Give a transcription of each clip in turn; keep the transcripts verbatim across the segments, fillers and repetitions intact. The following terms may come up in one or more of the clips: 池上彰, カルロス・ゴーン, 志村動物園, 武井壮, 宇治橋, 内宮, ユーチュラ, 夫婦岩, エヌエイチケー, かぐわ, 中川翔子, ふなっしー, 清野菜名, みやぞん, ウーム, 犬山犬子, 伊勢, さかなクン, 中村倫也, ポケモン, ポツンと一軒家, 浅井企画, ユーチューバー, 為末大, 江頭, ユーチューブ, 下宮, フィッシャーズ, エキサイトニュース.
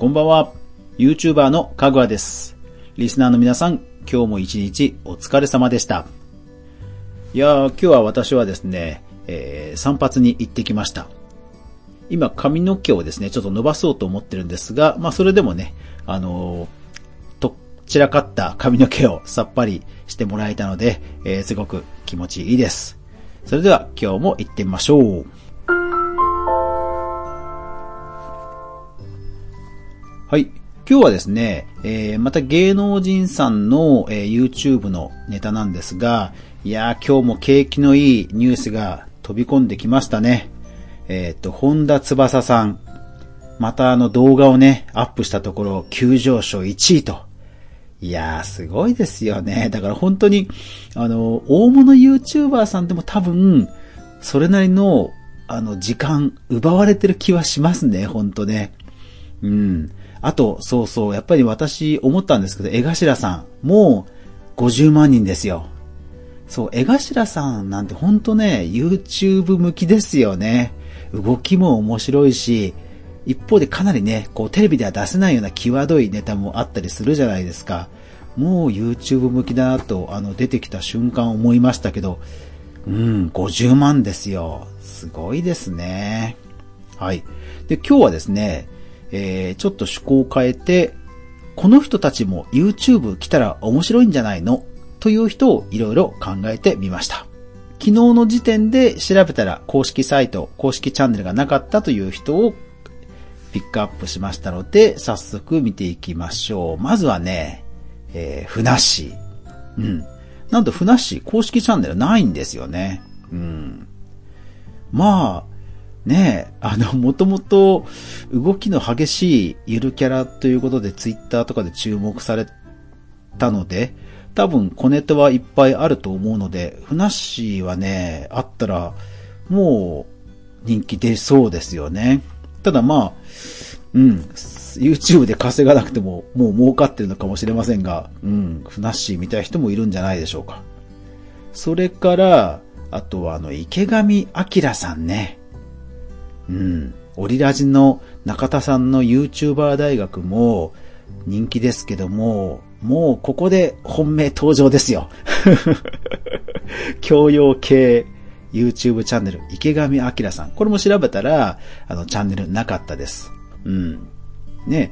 こんばんは。YouTuber のかぐわです。リスナーの皆さん、今日も一日お疲れ様でした。いやー、今日は私はですね、えー、散髪に行ってきました。今、髪の毛をですね、ちょっと伸ばそうと思ってるんですが、まあ、それでもね、あのー、散らかった髪の毛をさっぱりしてもらえたので、えー、すごく気持ちいいです。それでは今日も行ってみましょう。はい。今日はですね、えー、また芸能人さんの、えー、YouTube のネタなんですが、いやー今日も景気のいいニュースが飛び込んできましたね。えー、っと、本田翼さん。またあの動画をね、アップしたところ急上昇いちいと。いやーすごいですよね。だから本当にあの大物 YouTuber さんでも多分それなりのあの時間奪われてる気はしますね。本当ね。うん。あとそうそうやっぱり私思ったんですけど江頭さんもうごじゅうまんにんですよ。そう江頭さんなんて本当ね YouTube 向きですよね。動きも面白いし。一方でかなりね、こうテレビでは出せないような際どいネタもあったりするじゃないですか。もう YouTube 向きだなと、あの出てきた瞬間思いましたけど、うん、ごじゅうまんですよ。すごいですね。はい。で、今日はですね、えー、ちょっと趣向を変えて、この人たちも YouTube 来たら面白いんじゃないのという人をいろいろ考えてみました。昨日の時点で調べたら公式サイト、公式チャンネルがなかったという人をピックアップしましたので、早速見ていきましょう。まずはね、えー、ふなっしー。うん。なんとふなっしー公式チャンネルないんですよね。うん。まあ、ね、あの、もともと動きの激しいゆるキャラということで、ツイッターとかで注目されたので、多分小ネタはいっぱいあると思うので、ふなっしーはね、あったら、もう人気出そうですよね。ただまあ、うん、YouTube で稼がなくてももう儲かってるのかもしれませんが、うん、ふなっしーみたいな人もいるんじゃないでしょうか。それから、あとはあの、池上彰さんね。うん、オリラジの中田さんの YouTuber 大学も人気ですけども、もうここで本命登場ですよ。教養系。YouTube チャンネル、池上彰さん。これも調べたら、あの、チャンネルなかったです。うん。ね、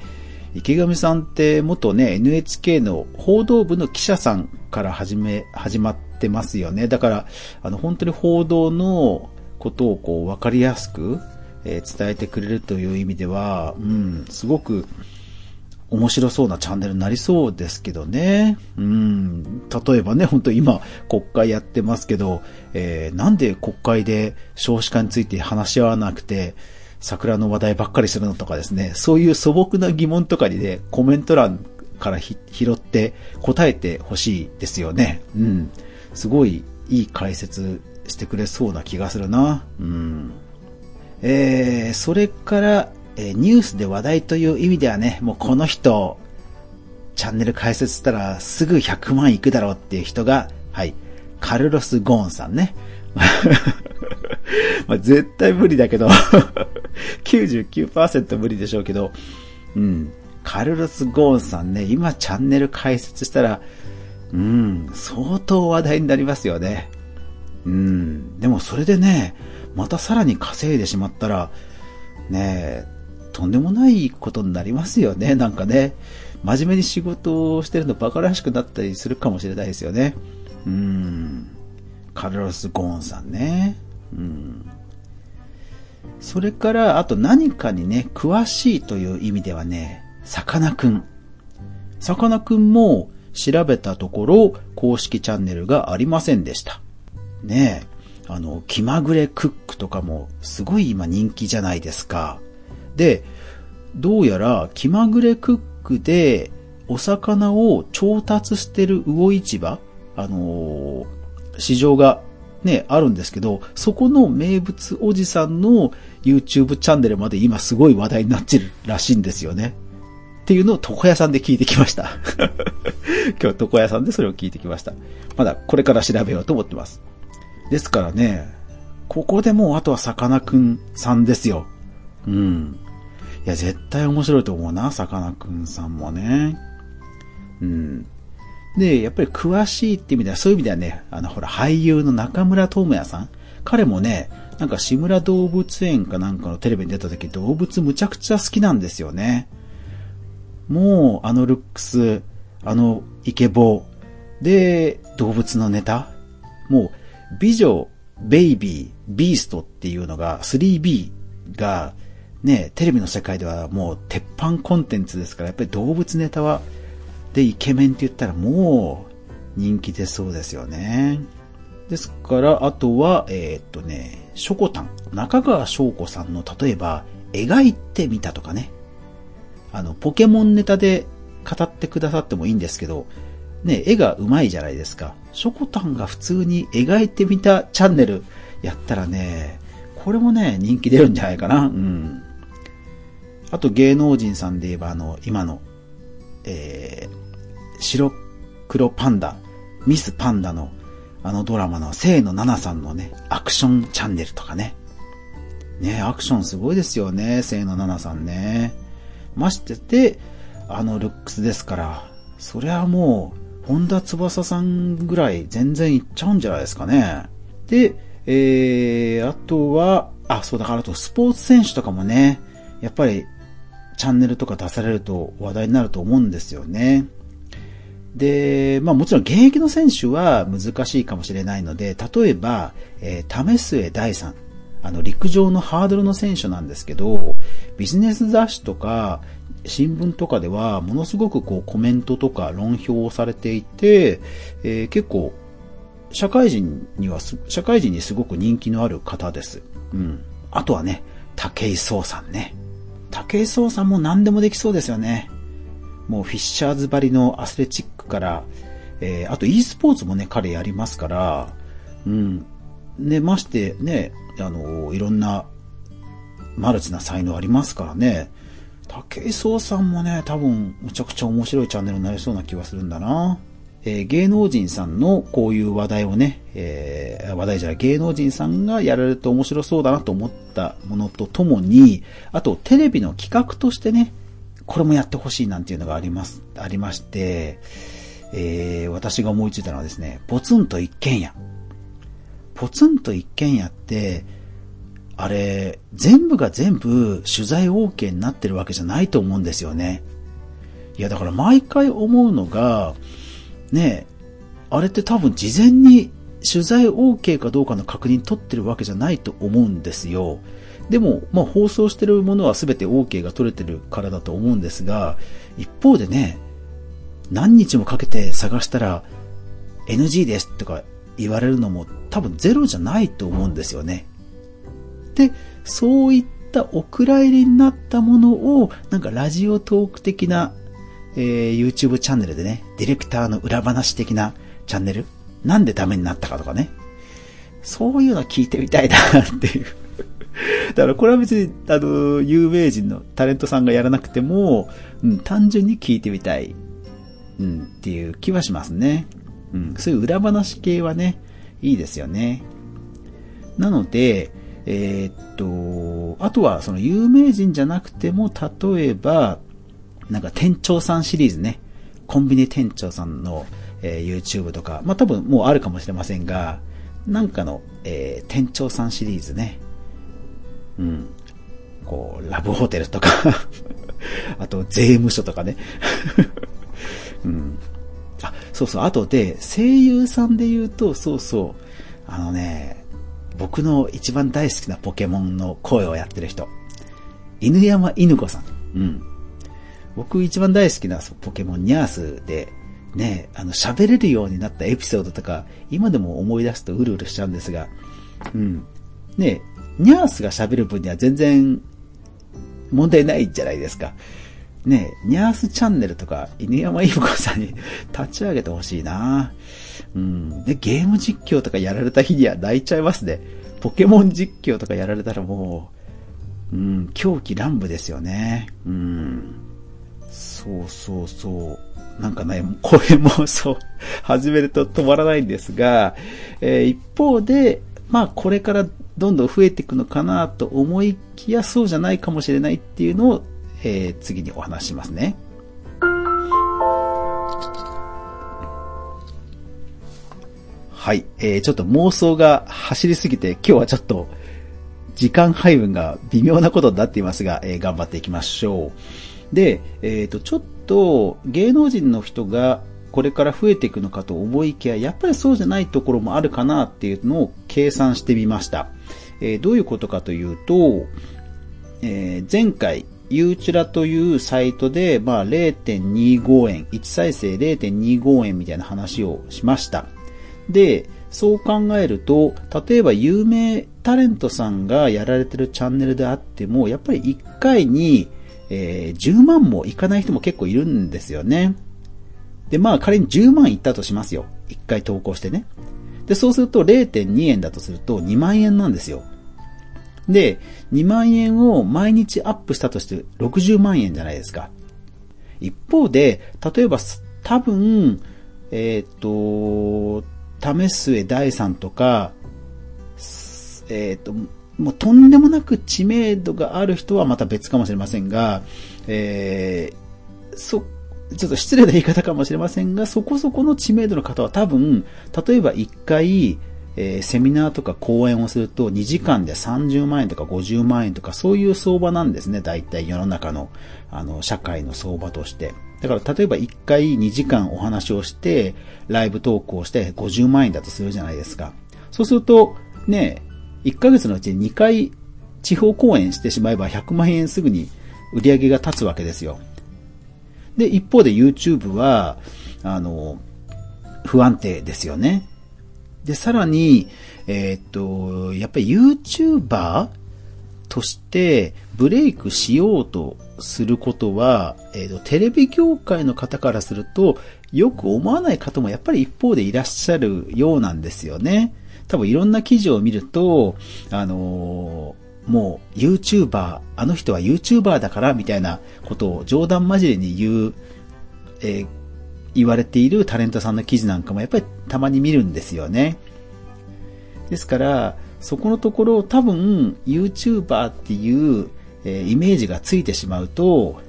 池上さんって元ね、エヌエイチケー の報道部の記者さんから始め、始まってますよね。だから、あの、本当に報道のことをこう、わかりやすく、えー、伝えてくれるという意味では、うん、すごく、面白そうなチャンネルになりそうですけどね。うん。例えばね、本当今国会やってますけど、えー、なんで国会で少子化について話し合わなくて桜の話題ばっかりするのとかですね、そういう素朴な疑問とかにね、コメント欄からひ拾って答えてほしいですよね。うん。すごいいい解説してくれそうな気がするな。うん。えー、それから、ニュースで話題という意味ではね、もうこの人、チャンネル開設したらすぐひゃくまんいくだろうっていう人が、はい、カルロス・ゴーンさんね。まあ絶対無理だけどきゅうじゅうきゅうパーセント 無理でしょうけど、うん、カルロス・ゴーンさんね、今チャンネル開設したら、うん、相当話題になりますよね。うん、でもそれでね、またさらに稼いでしまったら、ねえ、とんでもないことになりますよね。なんかね、真面目に仕事をしてるのバカらしくなったりするかもしれないですよね。うーん、カルロス・ゴーンさんね。うーん。それからあと何かにね詳しいという意味ではね、さかなクン、さかなクンも調べたところ公式チャンネルがありませんでした。ねえ。あの気まぐれクックとかもすごい今人気じゃないですか。で、どうやら気まぐれクックでお魚を調達してる魚市場、あのー、市場がねあるんですけど、そこの名物おじさんの YouTube チャンネルまで今すごい話題になってるらしいんですよね。っていうのを床屋さんで聞いてきました。今日床屋さんでそれを聞いてきました。まだこれから調べようと思ってます。ですからね、ここでもうあとはさかなクンさんですよ。うん。いや絶対面白いと思うな、さかなクンさんもね。うん。で、やっぱり詳しいって意味では、そういう意味ではね、あのほら俳優の中村倫也さん、彼もね、なんか志村動物園かなんかのテレビに出た時、動物むちゃくちゃ好きなんですよね。もうあのルックス、あのイケボで動物のネタ、もう美女、ベイビー、ビーストっていうのが スリービー がね、テレビの世界ではもう鉄板コンテンツですから、やっぱり動物ネタはでイケメンって言ったらもう人気出そうですよね。ですからあとはえー、っとねしょこたん、中川翔子さんの例えば描いてみたとかね、あのポケモンネタで語ってくださってもいいんですけどね、絵が上手いじゃないですか。しょこたんが普通に描いてみたチャンネルやったらね、これもね人気出るんじゃないかな。うん。あと芸能人さんで言えばあの今の、えー、白黒パンダ、ミスパンダのあのドラマの清野菜名さんのねアクションチャンネルとかね。ね、アクションすごいですよね、清野菜名さんね。ましててあのルックスですから、そりゃもう本田翼さんぐらい全然いっちゃうんじゃないですかね。で、えー、あとは、あ、そうだからあとスポーツ選手とかもね、やっぱりチャンネルとか出されると話題になると思うんですよね。で、まあもちろん現役の選手は難しいかもしれないので、例えば、えー、為末大さん、あの陸上のハードルの選手なんですけど、ビジネス雑誌とか新聞とかではものすごくこうコメントとか論評をされていて、えー、結構社会人には社会人にすごく人気のある方です。うん。あとはね、武井壮さんね。武井壮さんも何でもできそうですよね。もうフィッシャーズばりのアスレチックから、えー、あと e スポーツもね彼やりますから、うん。ね、ましてね、あのいろんなマルチな才能ありますからね。武井壮さんもね多分むちゃくちゃ面白いチャンネルになりそうな気はするんだな、えー、芸能人さんのこういう話題をね、えー、話題じゃない芸能人さんがやられると面白そうだなと思ったものとともに、あとテレビの企画としてねこれもやってほしいなんていうのがありますありまして、えー、私が思いついたのはですね、ポツンと一軒家。ポツンと一軒家ってあれ全部が全部取材 OK になってるわけじゃないと思うんですよね。いやだから毎回思うのがね、あれって多分事前に取材 OK かどうかの確認取ってるわけじゃないと思うんですよ。でもまあ放送してるものは全て OK が取れてるからだと思うんですが、一方でね何日もかけて探したら エヌジー ですとか言われるのも多分ゼロじゃないと思うんですよね。で、そういったお蔵入りになったものをなんかラジオトーク的な、えー、YouTube チャンネルでね、ディレクターの裏話的なチャンネル、なんでダメになったかとかね、そういうの聞いてみたいなっていう。だからこれは別にあの有名人のタレントさんがやらなくても、うん、単純に聞いてみたい、うん、っていう気はしますね。うん、そういう裏話系はねいいですよね。なのでえー、っとあとはその有名人じゃなくても、例えばなんか店長さんシリーズね、コンビニ店長さんの、えー、YouTube とか、まあ多分もうあるかもしれませんが、なんかの、えー、店長さんシリーズね、うん、こうラブホテルとかあと税務署とかね、うん、あ、そうそう、あとで声優さんで言うと、そうそう、あのね僕の一番大好きなポケモンの声をやってる人、犬山犬子さん。うん。僕一番大好きなポケモンニャースでね、あの喋れるようになったエピソードとか今でも思い出すとうるうるしちゃうんですが、うん。ね、ニャースが喋る分には全然問題ないじゃないですか。ね、ニャースチャンネルとか犬山犬子さんに立ち上げてほしいな。うん、でゲーム実況とかやられた日には泣いちゃいますね。ポケモン実況とかやられたらもう、うん、狂気乱舞ですよね。うん、そうそうそう。なんかね、これもそう始めると止まらないんですが、えー、一方でまあこれからどんどん増えていくのかなと思いきや、そうじゃないかもしれないっていうのをえー、次にお話しますね。はい、えー、ちょっと妄想が走りすぎて今日はちょっと時間配分が微妙なことになっていますが、えー、頑張っていきましょう。で、えーと、ちょっと芸能人の人がこれから増えていくのかと思いきや、やっぱりそうじゃないところもあるかなっていうのを計算してみました。えー、どういうことかというと、えー、前回ユーチュラというサイトで、まあ れいてんにごえん、いち再生 れいてんにごえんみたいな話をしました。で、そう考えると、例えば有名タレントさんがやられてるチャンネルであっても、やっぱりいっかいに、えー、じゅうまんもいかない人も結構いるんですよね。で、まあ仮にじゅうまんいったとしますよ。いっかい投稿してね。で、そうすると れいてんにえんだとするとにまんえんなんですよ。で、にまんえんを毎日アップしたとしてろくじゅうまんえんじゃないですか。一方で、例えば多分、えーっと、為末大さんとか、えー、っと、もうとんでもなく知名度がある人はまた別かもしれませんが、えー、そ、ちょっと失礼な言い方かもしれませんが、そこそこの知名度の方は多分、例えば一回、えー、セミナーとか講演をするとにじかんでさんじゅうまんえんとかごじゅうまんえんとかそういう相場なんですね。だいたい世の中の、あの、社会の相場として。だから例えばいっかいにじかんお話をして、ライブ投稿してごじゅうまんえんだとするじゃないですか。そうすると、ね、いっかげつのうちににかい地方公演してしまえばひゃくまんえんすぐに売り上げが立つわけですよ。で、一方で YouTube は、あの、不安定ですよね。で、さらに、えー、っと、やっぱり YouTuber としてブレイクしようとすることは、えー、っと、テレビ業界の方からするとよく思わない方もやっぱり一方でいらっしゃるようなんですよね。多分いろんな記事を見ると、あのー、もう YouTuber、あの人は YouTuber だからみたいなことを冗談交じりに言う、えー言われているタレントさんの記事なんかもやっぱりたまに見るんですよね。ですからそこのところ多分 YouTuber っていう、えー、イメージがついてしまうと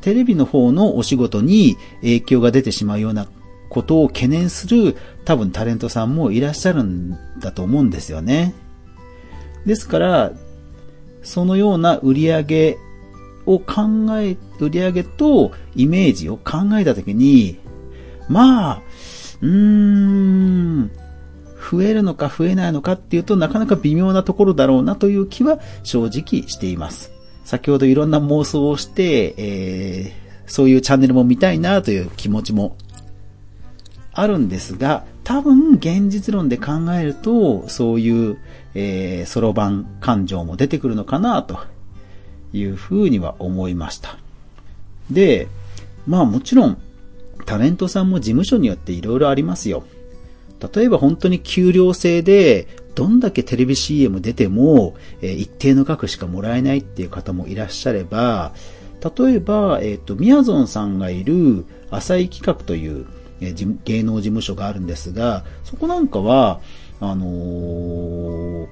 テレビの方のお仕事に影響が出てしまうようなことを懸念する多分タレントさんもいらっしゃるんだと思うんですよね。ですからそのような売り上げを考え、売り上げとイメージを考えたときにまあ、うーん、増えるのか増えないのかっていうとなかなか微妙なところだろうなという気は正直しています。先ほどいろんな妄想をして、えー、そういうチャンネルも見たいなという気持ちもあるんですが、多分現実論で考えるとそういう、えー、そろばん感情も出てくるのかなというふうには思いました。で、まあもちろんタレントさんも事務所によっていろいろありますよ。例えば本当に給料制でどんだけテレビ シーエム 出ても、えー、一定の額しかもらえないっていう方もいらっしゃれば、例えば、えっと、みやぞんさんがいる浅井企画という、えー、芸能事務所があるんですが、そこなんかは、あのー、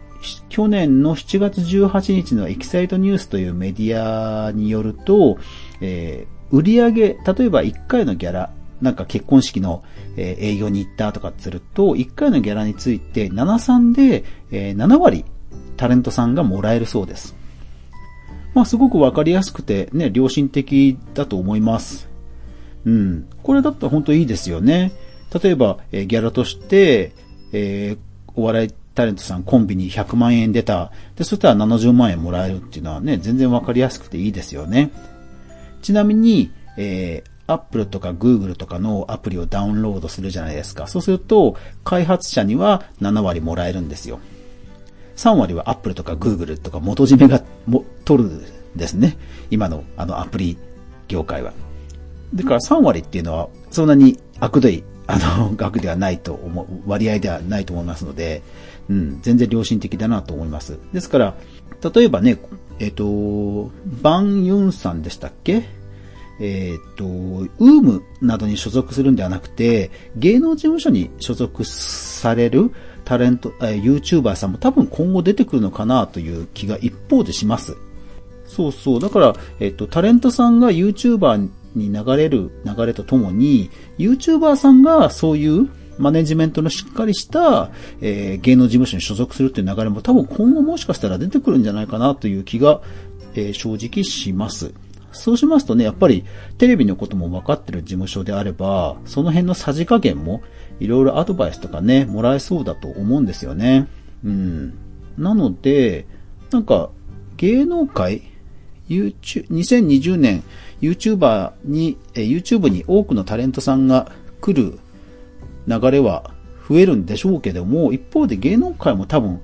去年のしちがつじゅうはちにちのエキサイトニュースというメディアによると、えー、売上、例えばいっかいのギャラ、なんか結婚式の営業に行ったとかすると、いっかいのギャラについてななじゅうさんでななわりタレントさんがもらえるそうです。まあすごくわかりやすくてね、良心的だと思います。うん。これだったら本当にいいですよね。例えばギャラとして、えー、お笑いタレントさんコンビにひゃくまんえん出た。で、そしたらななじゅうまんえんもらえるっていうのはね、全然わかりやすくていいですよね。ちなみに、えーアップルとか Google とかのアプリをダウンロードするじゃないですか。そうすると開発者にはななわりもらえるんですよ。さんわりは Apple とか Google とか元締めがも取るんですね。今のあのアプリ業界は。だからさんわりっていうのはそんなに悪どいあの額ではないと思う、割合ではないと思いますので、うん、全然良心的だなと思います。ですから例えばね、えっとバンユンさんでしたっけ？えっと、ウーム などに所属するんではなくて、芸能事務所に所属されるタレント、YouTuber さんも多分今後出てくるのかなという気が一方でします。そうそう。だから、えっと、タレントさんが YouTuber に流れる流れとともに、YouTuber さんがそういうマネジメントのしっかりした、えー、芸能事務所に所属するっていう流れも多分今後もしかしたら出てくるんじゃないかなという気が、えー、正直します。そうしますとね、やっぱりテレビのことも分かってる事務所であれば、その辺のさじ加減もいろいろアドバイスとかね、もらえそうだと思うんですよね。うん。なので、なんか芸能界、YouTube、にせんにじゅうねん YouTuber に、え、YouTube に多くのタレントさんが来る流れは増えるんでしょうけども、一方で芸能界も多分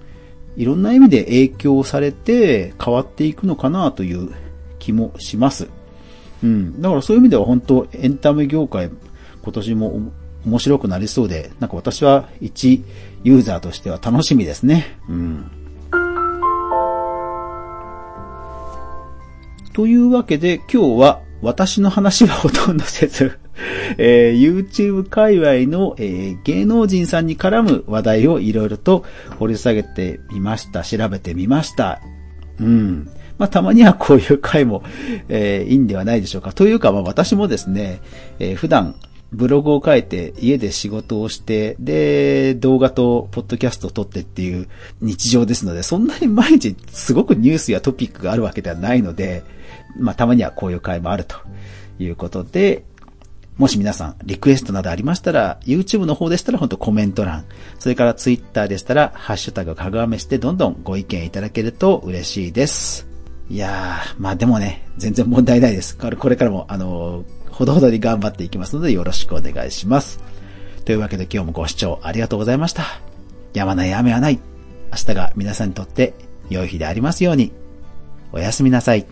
いろんな意味で影響されて変わっていくのかなという気もします。うん。だからそういう意味では本当エンタメ業界今年も面白くなりそうで、なんか私は一ユーザーとしては楽しみですね。うん。というわけで今日は私の話はほとんどせず、えー、YouTube 界隈の、えー、芸能人さんに絡む話題をいろいろと掘り下げてみました。調べてみました。うん。まあ、たまにはこういう回も、えー、いいんではないでしょうか。というか、まあ、私もですね、えー、普段ブログを書いて家で仕事をして、で、動画とポッドキャストを撮ってっていう日常ですので、そんなに毎日すごくニュースやトピックがあるわけではないので、まあ、たまにはこういう回もあるということで、もし皆さんリクエストなどありましたら、YouTube の方でしたら本当コメント欄、それから Twitter でしたらハッシュタグかぐわめしてどんどんご意見いただけると嬉しいです。いやー、まあでもね、全然問題ないです。これからも、あのー、ほどほどに頑張っていきますのでよろしくお願いします。というわけで今日もご視聴ありがとうございました。止まない雨はない。明日が皆さんにとって良い日でありますように。おやすみなさい。